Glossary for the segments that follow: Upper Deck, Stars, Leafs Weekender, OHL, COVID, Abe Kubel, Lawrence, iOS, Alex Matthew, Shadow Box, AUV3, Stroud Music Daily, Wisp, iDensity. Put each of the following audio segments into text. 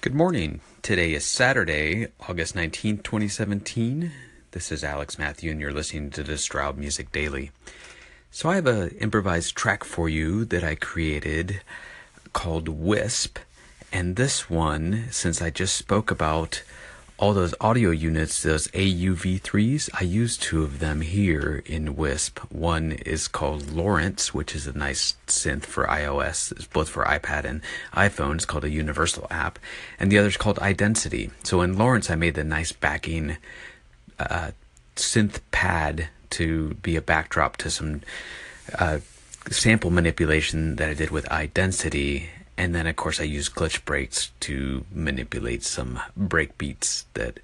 Good morning. Today is Saturday, August 19th, 2017. This is Alex Matthew, and you're listening to the Stroud Music Daily. So I have an improvised track for you that I created called Wisp. And this one, since I just spoke about all those audio units, those AUV3s, I used two of them here in Wisp. One is called Lawrence, which is a nice synth for iOS. It's both for iPad and iPhone. It's called a universal app. And the other is called iDensity. So in Lawrence, I made the nice backing synth pad to be a backdrop to some sample manipulation that I did with iDensity. And then, of course, I use glitch breaks to manipulate some break beats that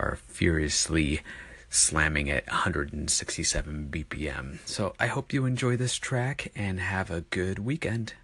are furiously slamming at 167 BPM. So I hope you enjoy this track and have a good weekend.